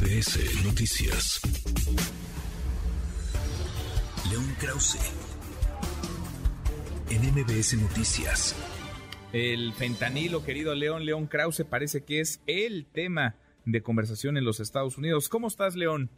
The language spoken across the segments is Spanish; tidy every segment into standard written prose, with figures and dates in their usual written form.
MBS Noticias. León Krauze en MBS Noticias. El fentanilo, querido León Krauze, parece que es el tema de conversación en los Estados Unidos. ¿Cómo estás, León?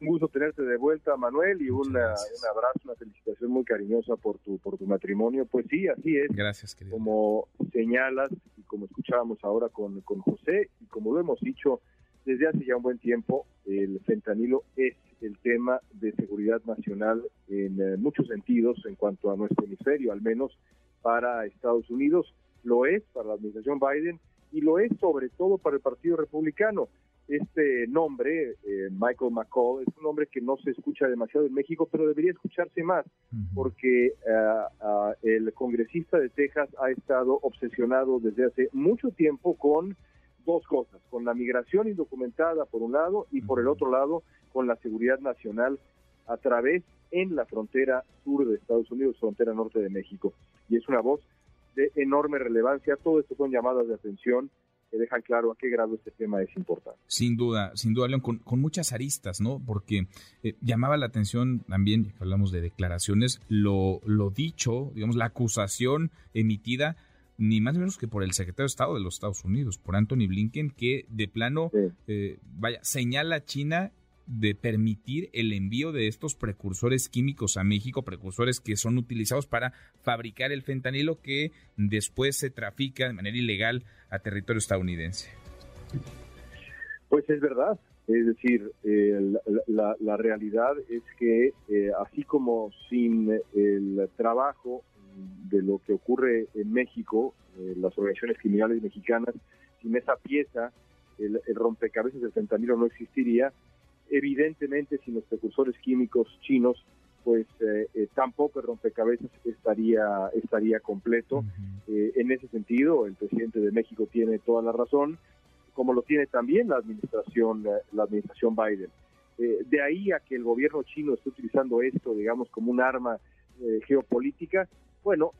Un gusto tenerte de vuelta, Manuel, y un abrazo, una felicitación muy cariñosa por tu matrimonio. Pues sí, así es. Gracias, querido. Como señalas y como escuchábamos ahora con José, y como lo hemos dicho desde hace ya un buen tiempo, el fentanilo es el tema de seguridad nacional en muchos sentidos, en cuanto a nuestro hemisferio, al menos para Estados Unidos. Lo es para la administración Biden y lo es sobre todo para el Partido Republicano. Este nombre, Michael McCaul, es un nombre que no se escucha demasiado en México, pero debería escucharse más, porque el congresista de Texas ha estado obsesionado desde hace mucho tiempo con dos cosas, con la migración indocumentada por un lado y por el otro lado con la seguridad nacional a través en la frontera sur de Estados Unidos, frontera norte de México. Y es una voz de enorme relevancia. Todo esto son llamadas de atención que dejan claro a qué grado este tema es importante. Sin duda, León, con muchas aristas, ¿no? Porque llamaba la atención también, ya que hablamos de declaraciones, lo dicho, digamos, la acusación emitida, ni más ni menos que por el secretario de Estado de los Estados Unidos, por Anthony Blinken, que de plano, sí, señala a China de permitir el envío de estos precursores químicos a México, precursores que son utilizados para fabricar el fentanilo que después se trafica de manera ilegal a territorio estadounidense. Pues es verdad, es decir, la realidad es que así como sin el trabajo de lo que ocurre en México, las organizaciones criminales mexicanas, sin esa pieza, el rompecabezas del fentanilo no existiría. Evidentemente, sin los precursores químicos chinos, pues tampoco el rompecabezas estaría completo. En ese sentido, el presidente de México tiene toda la razón, como lo tiene también la administración Biden. De ahí a que el gobierno chino esté utilizando esto, digamos, como un arma geopolítica, bueno,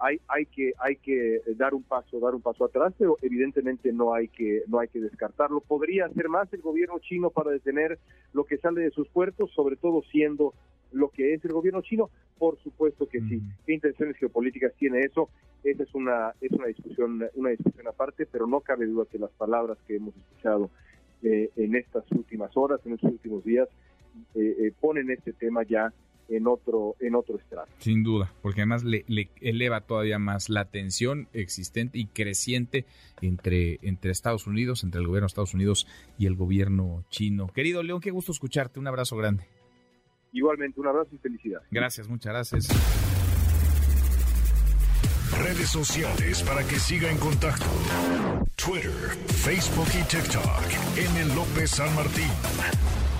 hay que dar un paso atrás, pero evidentemente no hay que descartarlo. Podría hacer más el gobierno chino para detener lo que sale de sus puertos, sobre todo siendo lo que es el gobierno chino. Por supuesto que sí. ¿Qué intenciones geopolíticas tiene eso? Esa es una discusión aparte, pero no cabe duda que las palabras que hemos escuchado en estas últimas horas, en estos últimos días, ponen este tema ya en otro estrato. Sin duda, porque además le eleva todavía más la tensión existente y creciente entre Estados Unidos, entre el gobierno de Estados Unidos y el gobierno chino. Querido León, qué gusto escucharte. Un abrazo grande. Igualmente, un abrazo y felicidades. Gracias, muchas gracias. Redes sociales para que siga en contacto: Twitter, Facebook y TikTok. M. López San Martín.